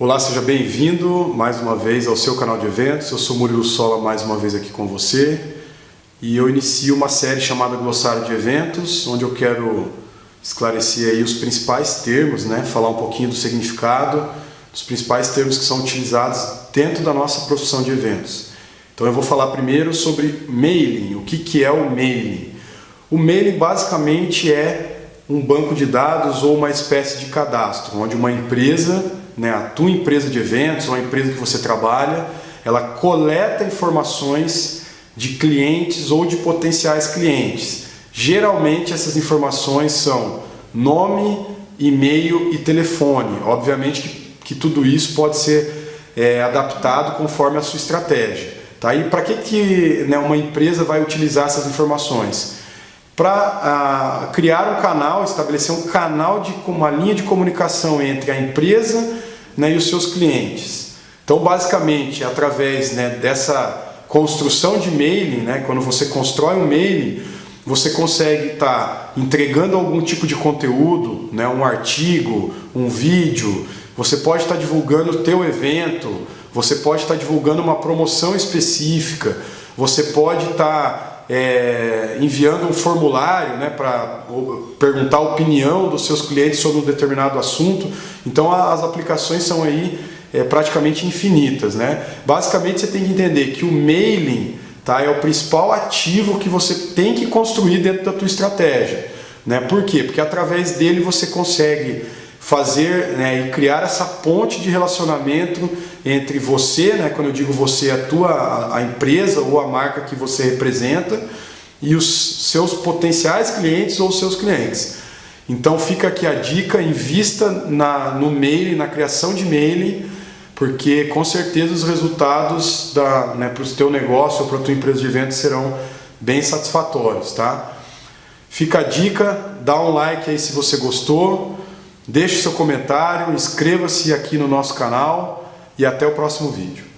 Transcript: Olá, seja bem-vindo mais uma vez ao seu canal de eventos. Eu sou Murilo Sola, mais uma vez aqui com você, e eu inicio uma série chamada Glossário de Eventos, onde eu quero esclarecer aí os principais termos, né? Falar um pouquinho do significado, dos principais termos que são utilizados dentro da nossa profissão de eventos. Então eu vou falar primeiro sobre mailing. O que é o mailing? O mailing basicamente é um banco de dados ou uma espécie de cadastro, onde uma empresa, a tua empresa de eventos, ou a empresa que você trabalha, ela coleta informações de clientes ou de potenciais clientes. Geralmente essas informações são nome, e-mail e telefone. Obviamente que tudo isso pode ser adaptado conforme a sua estratégia. Tá? E para que uma empresa vai utilizar essas informações? Para criar um canal, estabelecer um canal, uma linha de comunicação entre a empresa e os seus clientes. Então, basicamente, através dessa construção de mailing, quando você constrói um mailing, você consegue estar entregando algum tipo de conteúdo, um artigo, um vídeo, você pode estar divulgando o teu evento, você pode estar divulgando uma promoção específica, você pode estar enviando um formulário para perguntar a opinião dos seus clientes sobre um determinado assunto. Então as aplicações são aí praticamente infinitas. Basicamente você tem que entender que o mailing é o principal ativo que você tem que construir dentro da tua estratégia. Por quê? Porque através dele você consegue fazer e criar essa ponte de relacionamento entre você, quando eu digo você, a empresa ou a marca que você representa, e os seus potenciais clientes ou seus clientes. Então fica aqui a dica, invista no mailing, na criação de mailing, porque com certeza os resultados para o teu negócio ou para a tua empresa de eventos serão bem satisfatórios. Tá? Fica a dica, dá um like aí se você gostou, deixe seu comentário, inscreva-se aqui no nosso canal e até o próximo vídeo.